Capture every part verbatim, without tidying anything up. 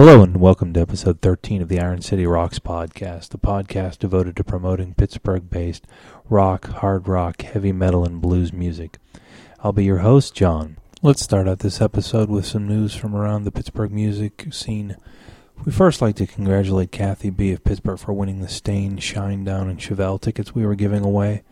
Hello and welcome to episode thirteen of the Iron City Rocks podcast, the podcast devoted to promoting Pittsburgh-based rock, hard rock, heavy metal, and blues music. I'll be your host, John. Let's start out this episode with some news from around the Pittsburgh music scene. We first like to congratulate Kathy B. of Pittsburgh for winning the Staind, Shinedown, and Chevelle tickets we were giving away.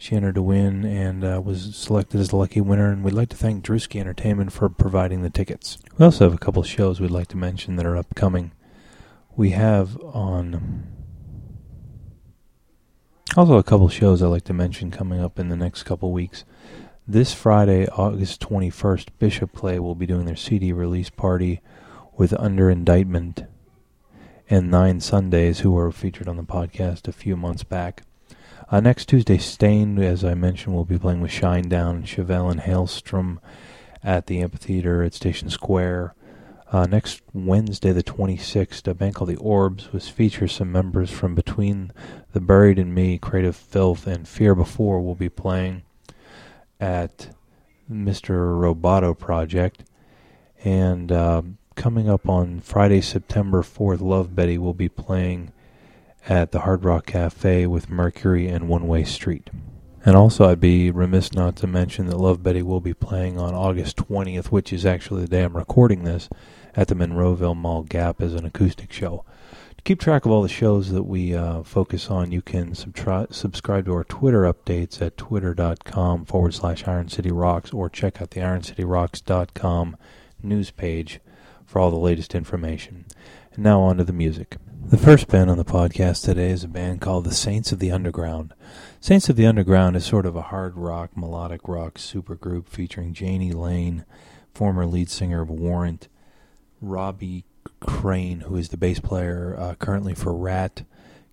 She entered to win and uh, was selected as the lucky winner, and we'd like to thank Drusky Entertainment for providing the tickets. We also have a couple shows we'd like to mention that are upcoming. We have on... Also a couple shows I'd like to mention coming up in the next couple weeks. This Friday, August twenty-first, Bishop Play will be doing their C D release party with Under Indictment and Nine Sundays, who were featured on the podcast a few months back. Uh, next Tuesday, Staind, as I mentioned, will be playing with Shinedown and Chevelle and Hailstrom at the amphitheater at Station Square. Uh, next Wednesday, the twenty-sixth, a band called The Orbs was features some members from Between the Buried and Me, Creative Filth, and Fear Before will be playing at Mister Roboto Project. And uh, coming up on Friday, September fourth, Love Betty will be playing at the Hard Rock Cafe with Mercury and One Way Street. And also I'd be remiss not to mention that Love Betty will be playing on August twentieth, which is actually the day I'm recording this, at the Monroeville Mall Gap as an acoustic show. To keep track of all the shows that we uh, focus on, you can subtri- subscribe to our Twitter updates at twitter.com forward slash Iron City Rocks, or check out the iron city rocks dot com news page for all the latest information. And now on to the music. The first band on the podcast today is a band called the Saints of the Underground. Saints of the Underground is sort of a hard rock, melodic rock supergroup featuring Janie Lane, former lead singer of Warrant, Robbie Crane, who is the bass player uh, currently for R A T,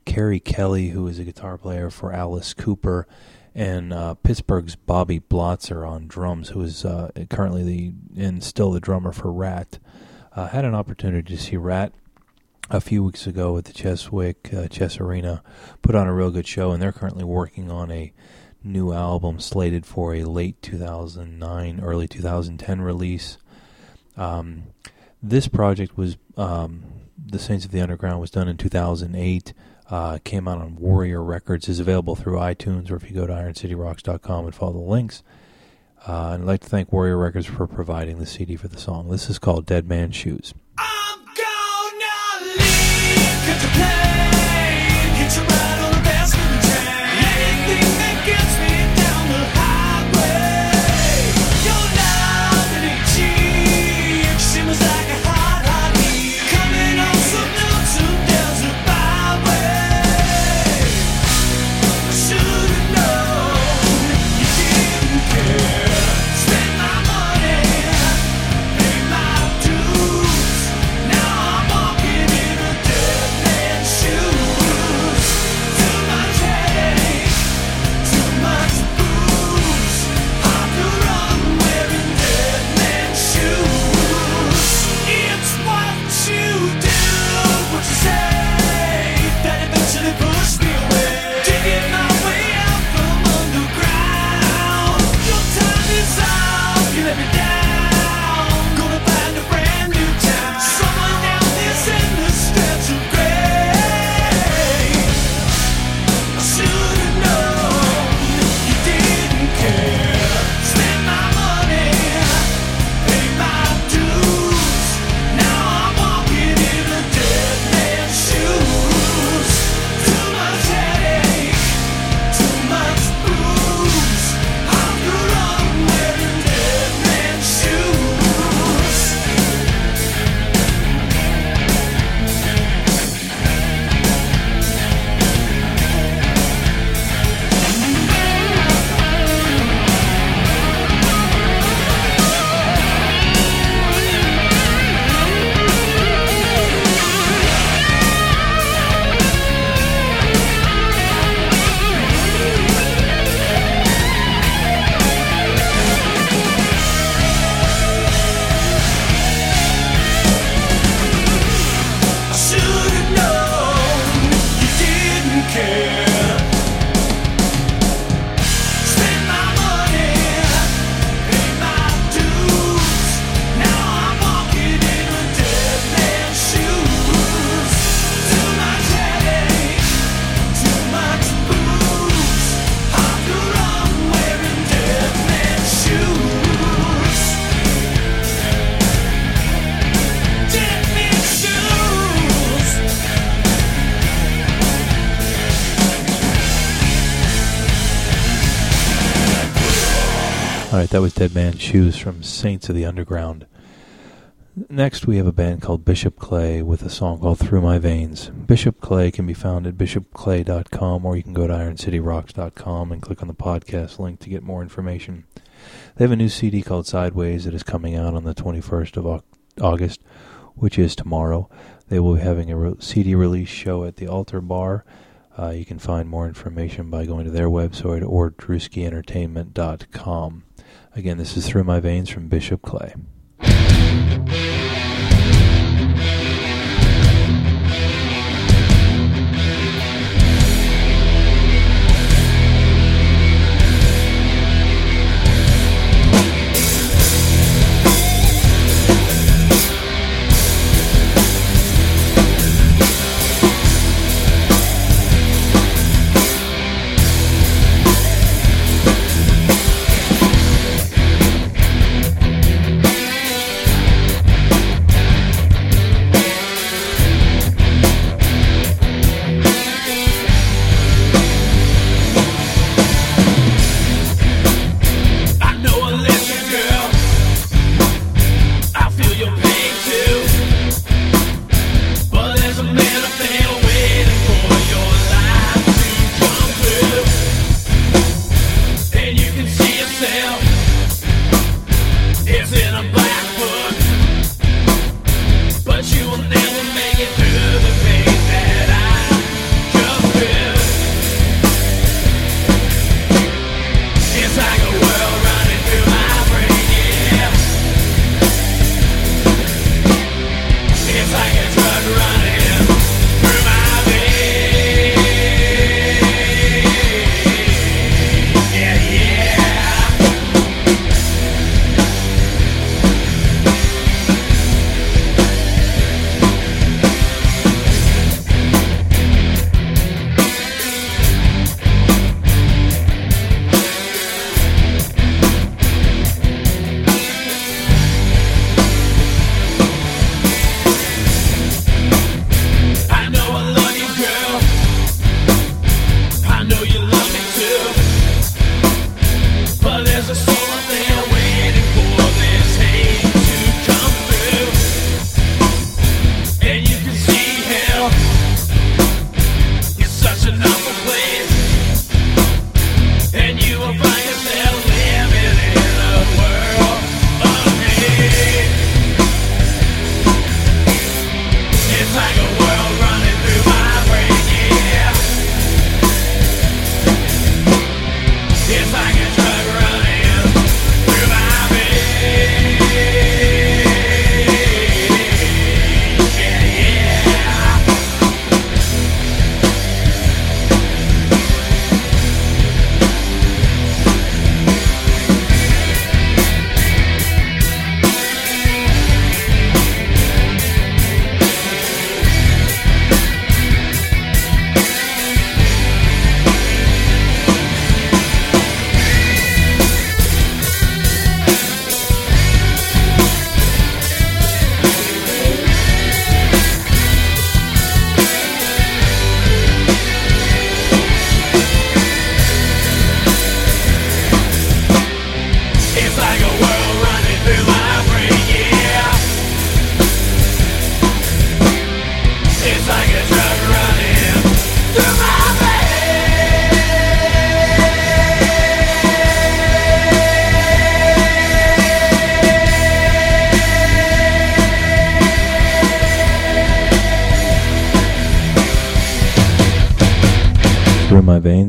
Carrie Kelly, who is a guitar player for Alice Cooper, and uh, Pittsburgh's Bobby Blotzer on drums, who is uh, currently the and still the drummer for R A T. Uh, had an opportunity to see R A T a few weeks ago at the Cheswick uh, Chess Arena, put on a real good show, and they're currently working on a new album slated for a late two thousand nine, early two thousand ten release. Um, this project was, um, The Saints of the Underground was done in two thousand eight, uh, came out on Warrior Records, is available through iTunes, or if you go to iron city rocks dot com and follow the links. Uh, and I'd like to thank Warrior Records for providing the C D for the song. This is called Dead Man's Shoes. I'm gonna leave, cut the plane, hit your ride on the basket train, anything that gets me down the highway. Your novelty cheek shimmers like a hot, hot heat, coming on some notes who does a byway. I should've known you didn't care. Spend my money, pay my dues. That was Dead Man's Shoes from Saints of the Underground. Next, we have a band called Bishop Clay with a song called Through My Veins. Bishop Clay can be found at bishop clay dot com, or you can go to iron city rocks dot com and click on the podcast link to get more information. They have a new C D called Sideways that is coming out on the twenty-first of August, which is tomorrow. They will be having a C D release show at the Altar Bar. Uh, you can find more information by going to their website or drusky entertainment dot com. Again, this is Through My Veins from Bishop Clay.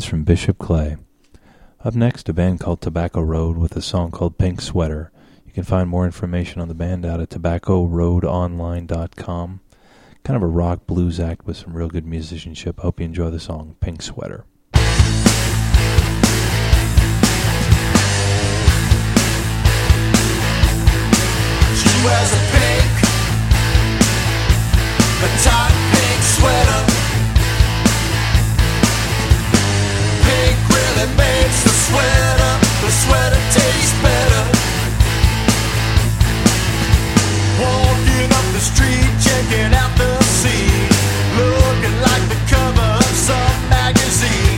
From Bishop Clay. Up next, a band called Tobacco Road with a song called Pink Sweater. You can find more information on the band out at tobacco road online dot com. Kind of a rock blues act with some real good musicianship. Hope you enjoy the song Pink Sweater. She wears a pink, a tight pink sweater. It makes the sweater, the sweater taste better. Walking up the street, checking out the scene, looking like the cover of some magazine.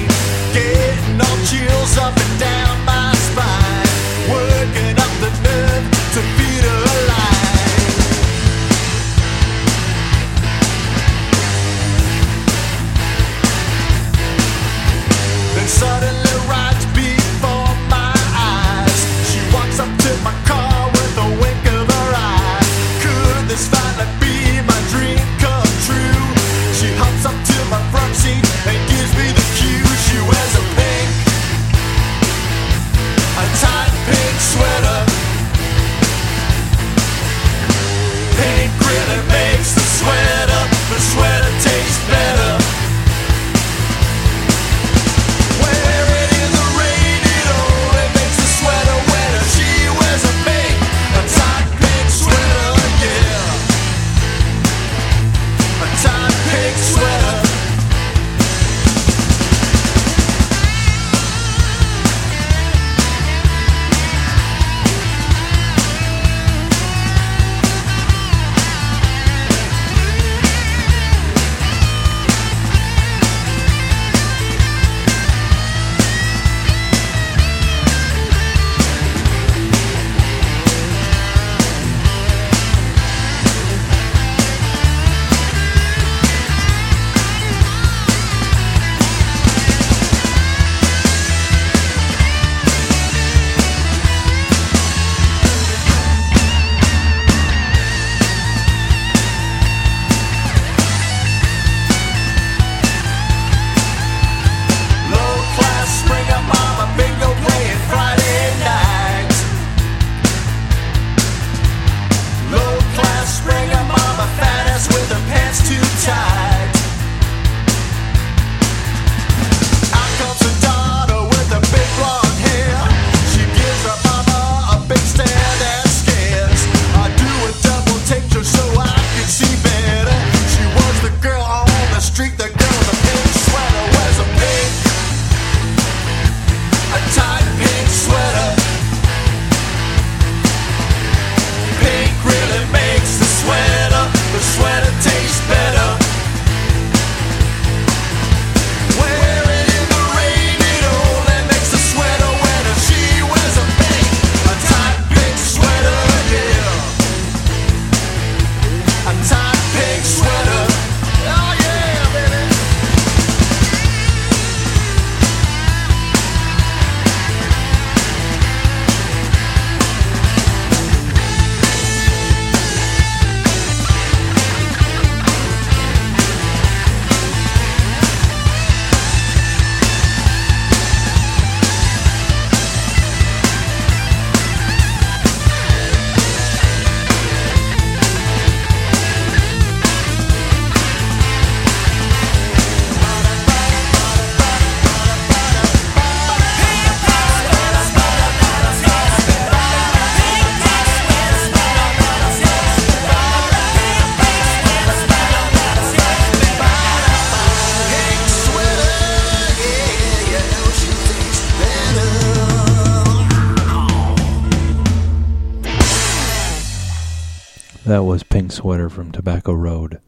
That was Pink Sweater from Tobacco Road.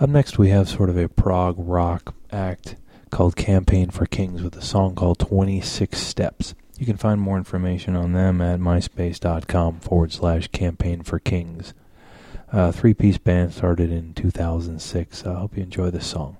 Up next we have sort of a prog rock act called Campaign for Kings with a song called twenty-six steps. You can find more information on them at myspace.com forward slash Campaign for Kings. Uh, three-piece band started in two thousand six. I hope you enjoy this song.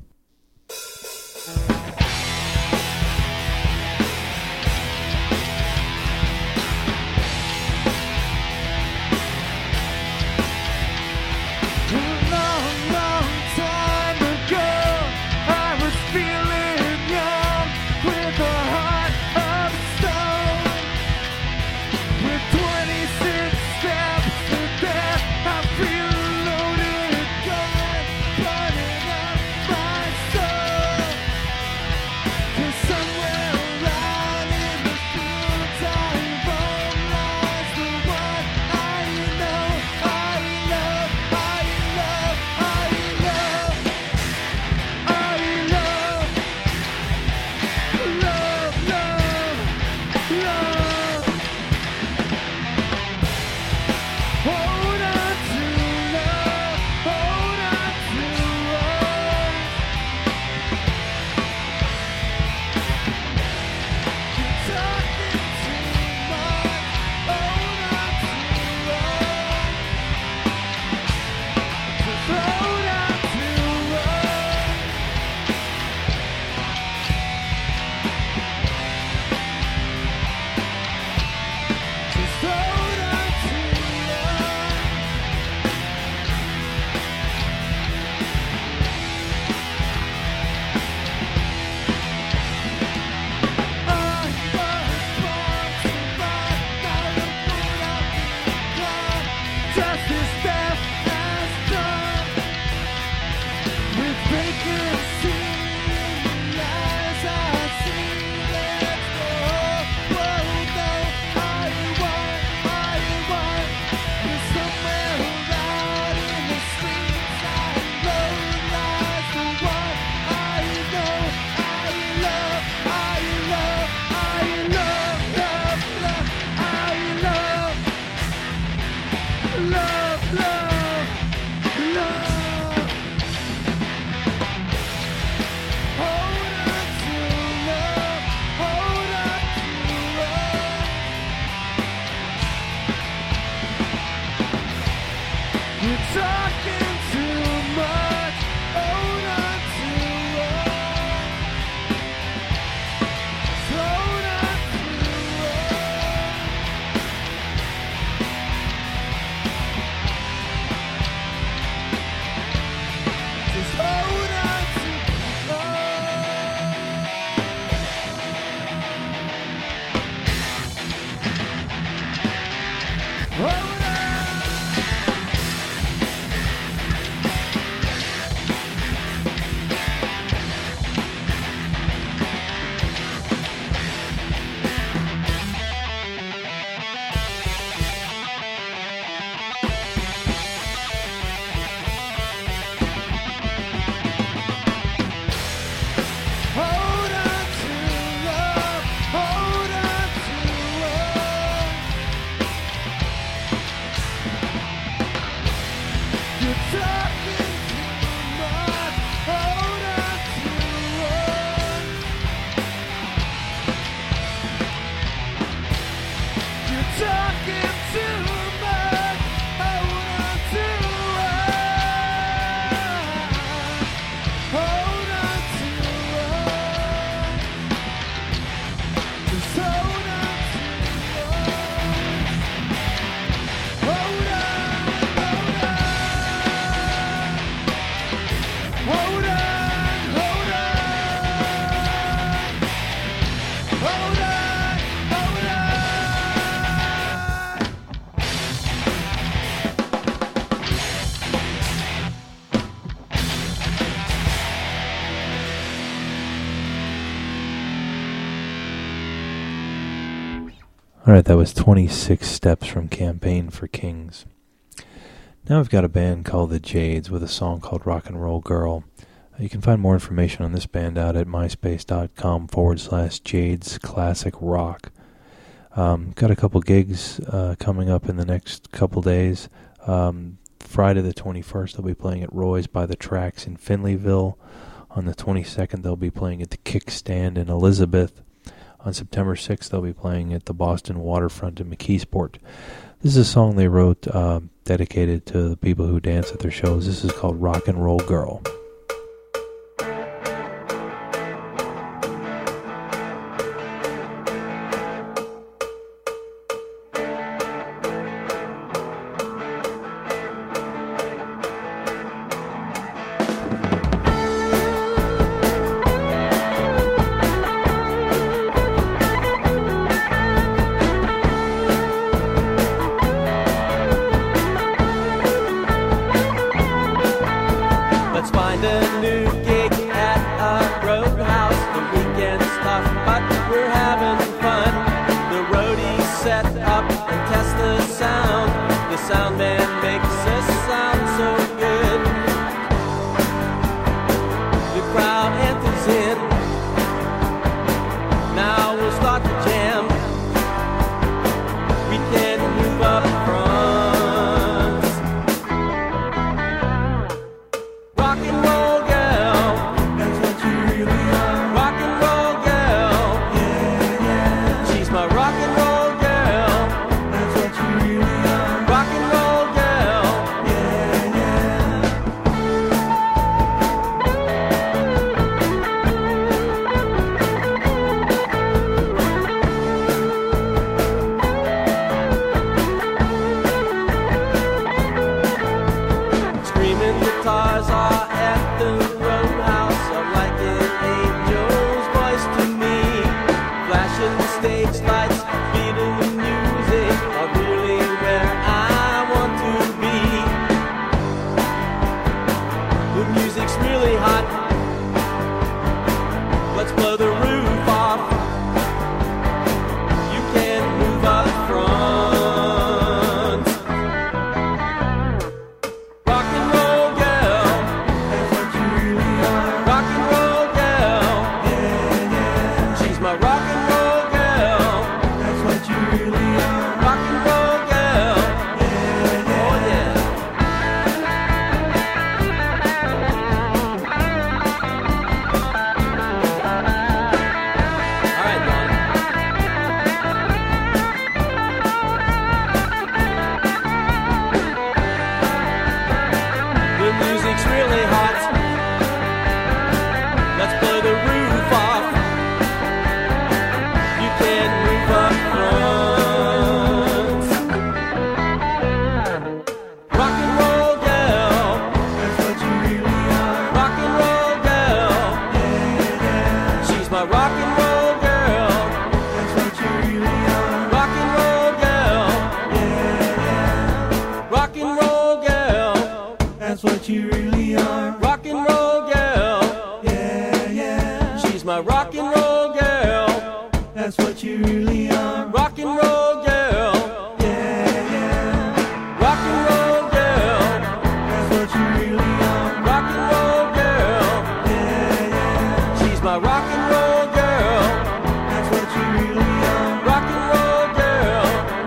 Alright, that was twenty-six Steps from Campaign for Kings. Now we've got a band called The Jades with a song called Rock and Roll Girl. Uh, you can find more information on this band out at myspace.com forward slash Jades Classic Rock. Um, got a couple gigs uh, coming up in the next couple days. Um, Friday the twenty-first, they'll be playing at Roy's by the Tracks in Findlayville. On the twenty-second, they'll be playing at the Kickstand in Elizabeth. On September sixth, they'll be playing at the Boston Waterfront in McKeesport. This is a song they wrote uh, dedicated to the people who dance at their shows. This is called Rock and Roll Girl. My rock and roll girl, that's what you really are. Rock and roll girl. really hot. Let's blow the roof off. You can move up front. Rock and roll girl, that's what you really are. Rock and roll girl, yeah, yeah. She's my rock and roll girl, that's what you really are. Rock and roll girl, yeah, yeah. Rock and roll girl, that's what you really are. You really are rock and roll girl, yeah, yeah. Rock and roll girl, that's what you really are. Rock and roll girl, yeah, yeah. She's my rock and roll girl, that's what you really are. Rock and roll girl,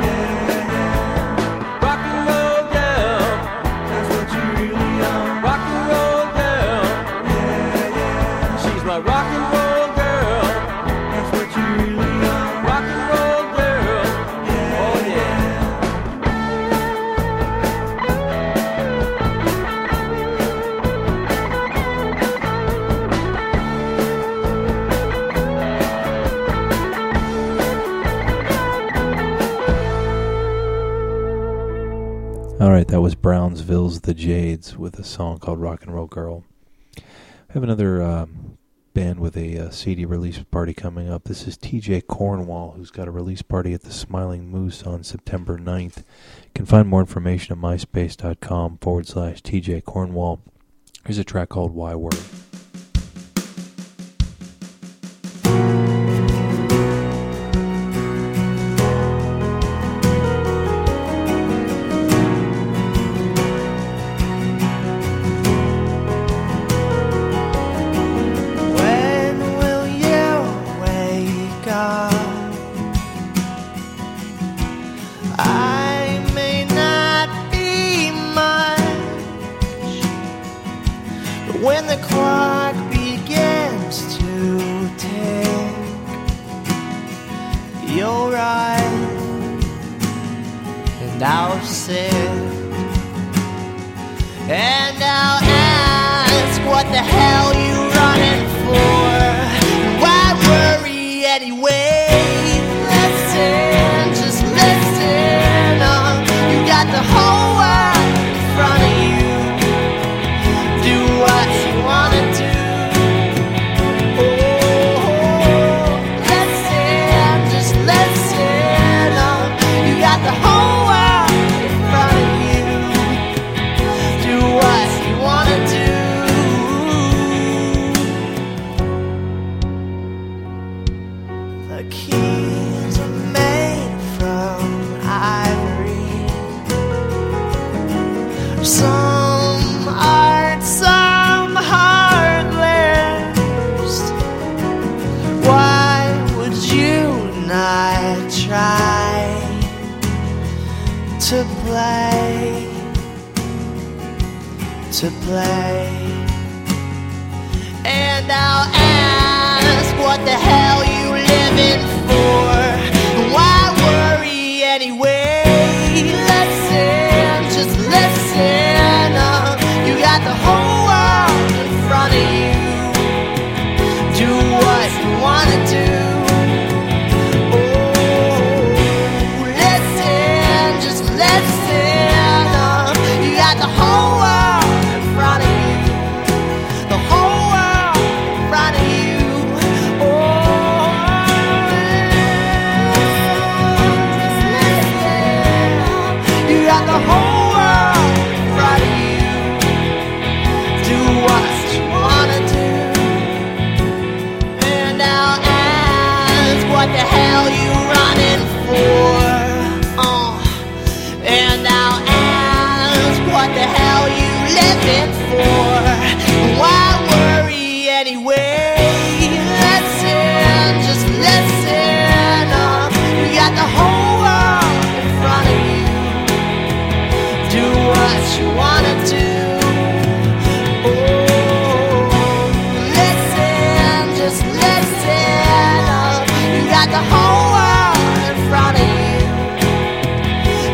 yeah, yeah. Rock and roll girl, that's what you really are. Rock and roll girl, yeah, yeah. She's my rock and roll. Alright, that was Brownsville's The Jades with a song called Rock and Roll Girl. I have another uh, band with a uh, C D release party coming up. This is T J Cornwall, who's got a release party at the Smiling Moose on September ninth. You can find more information at myspace.com forward slash TJ Cornwall. Here's a track called Why Worry.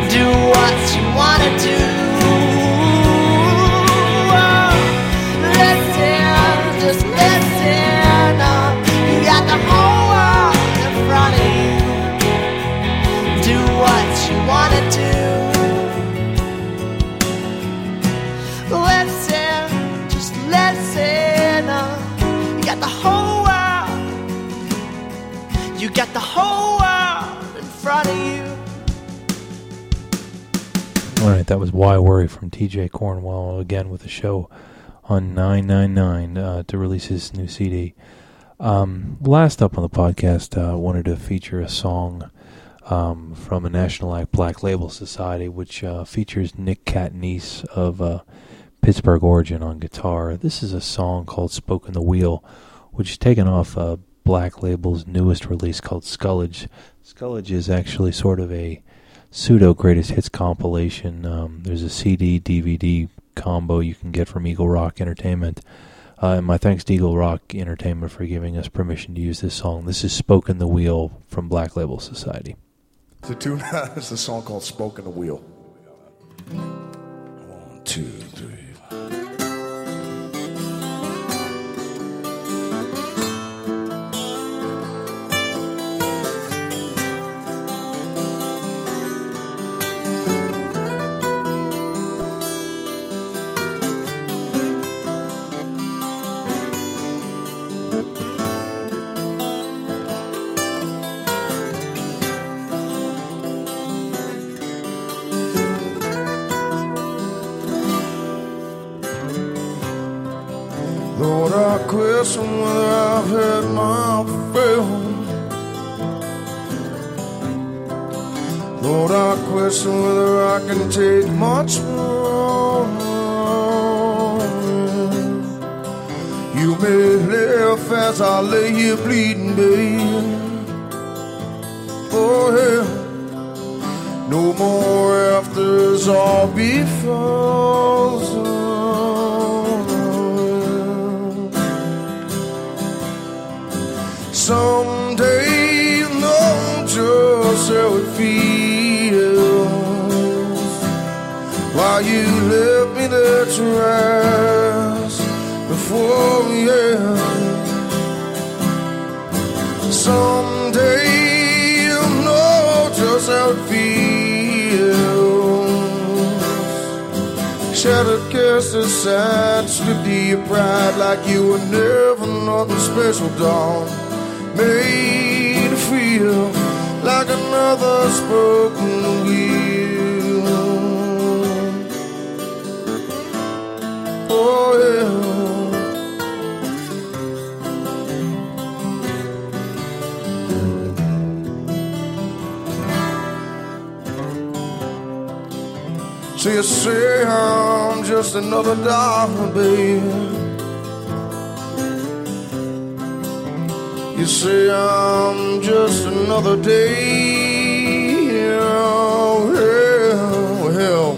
Do what you wanna do. the whole world in front of you. All right, that was Why Worry from T J. Cornwall, again with a show on nine ninety-nine uh, to release his new C D. Um, last up on the podcast, I uh, wanted to feature a song um, from a national act, Black Label Society, which uh, features Nick Catneese of uh, Pittsburgh origin on guitar. This is a song called Spoken the Wheel, which is taken off uh, Black Label's newest release called Skullage. Skullage is actually sort of a pseudo greatest hits compilation. Um, there's a C D, D V D combo you can get from Eagle Rock Entertainment. Uh, and my thanks to Eagle Rock Entertainment for giving us permission to use this song. This is Spoken the Wheel from Black Label Society. The tune is a song called Spoken the Wheel. One, two, three. Question whether I've had my fill. Lord, I question whether I can take much more. You may live as I lay here bleeding, babe. Oh, yeah. No more after it's all before. Someday you know just how it feels while you left me there to rest before the end. Someday you know just how it feels. Shattered kisses, sad, slipped to your pride like you were never nothing special, darling. Made to feel like another spoken wheel. Oh, yeah. So you say I'm just another dollar, baby. You say I'm just another day. Oh, hell, hell.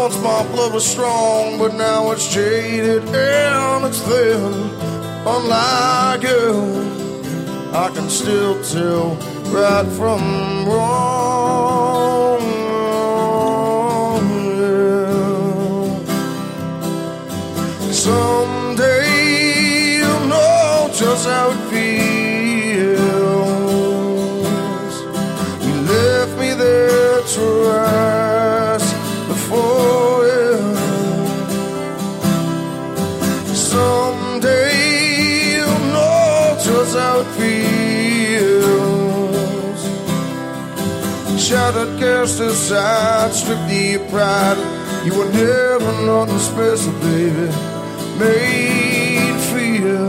Once my blood was strong, but now it's jaded and it's thin. Unlike you, I can still tell right from wrong. Yeah. Someday you'll know just how it feels. To rise before you. Someday you'll know just how it feels. Shattered, cast aside, stripped to your pride. You were never nothing special, baby. Made to feel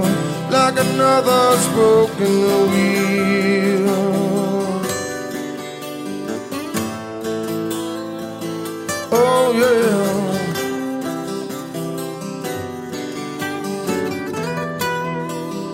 like another spoken wheel. Oh, yeah. Someday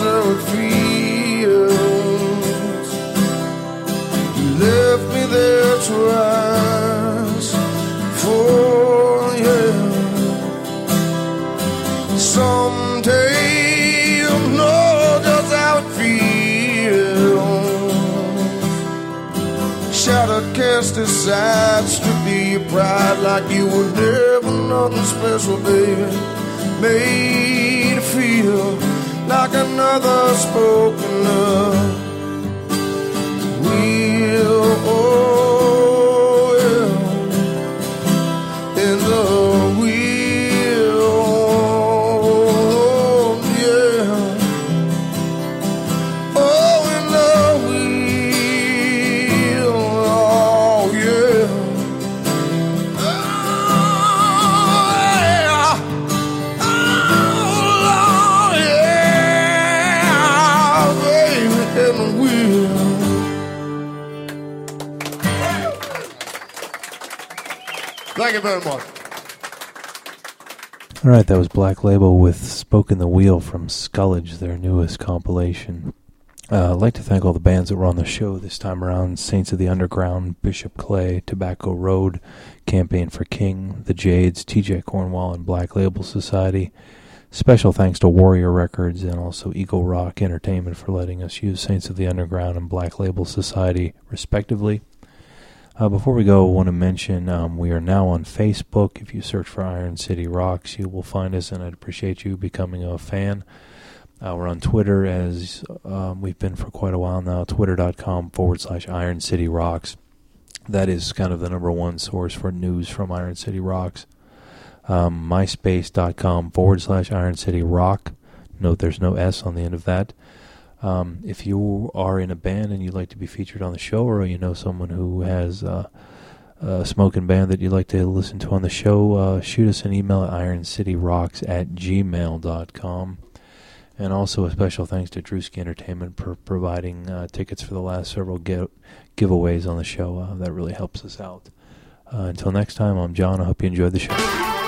how it feels. You left me there to rise for you. Someday you'll know just how it feels. Shadow gotta cast aside, strip you your pride like you were never nothing special, baby. Made to feel like another spoken of wheel. Oh, yeah. And the wheel, yeah. Oh, and the wheel, oh, yeah. Oh, yeah. Oh, yeah. Baby, and the wheel. Thank you very much. All right, that was Black Label with Spoken the Wheel from Skullage, their newest compilation. Uh, I'd like to thank all the bands that were on the show this time around: Saints of the Underground, Bishop Clay, Tobacco Road, Campaign for King, The Jades, T J. Cornwall, and Black Label Society. Special thanks to Warrior Records and also Eagle Rock Entertainment for letting us use Saints of the Underground and Black Label Society, respectively. Uh, before we go, I want to mention um, we are now on Facebook. If you search for Iron City Rocks, you will find us, and I'd appreciate you becoming a fan. Uh, we're on Twitter, as um, we've been for quite a while now, twitter.com forward slash Iron City Rocks. That is kind of the number one source for news from Iron City Rocks. Um, myspace.com forward slash Iron City Rock. Note there's no S on the end of that. Um, if you are in a band and you'd like to be featured on the show, or you know someone who has uh, a smoking band that you'd like to listen to on the show, uh, shoot us an email at ironcityrocks at gmail.com. And also a special thanks to Drusky Entertainment for providing uh, tickets for the last several get- giveaways on the show. Uh, that really helps us out. Uh, until next time, I'm John. I hope you enjoyed the show.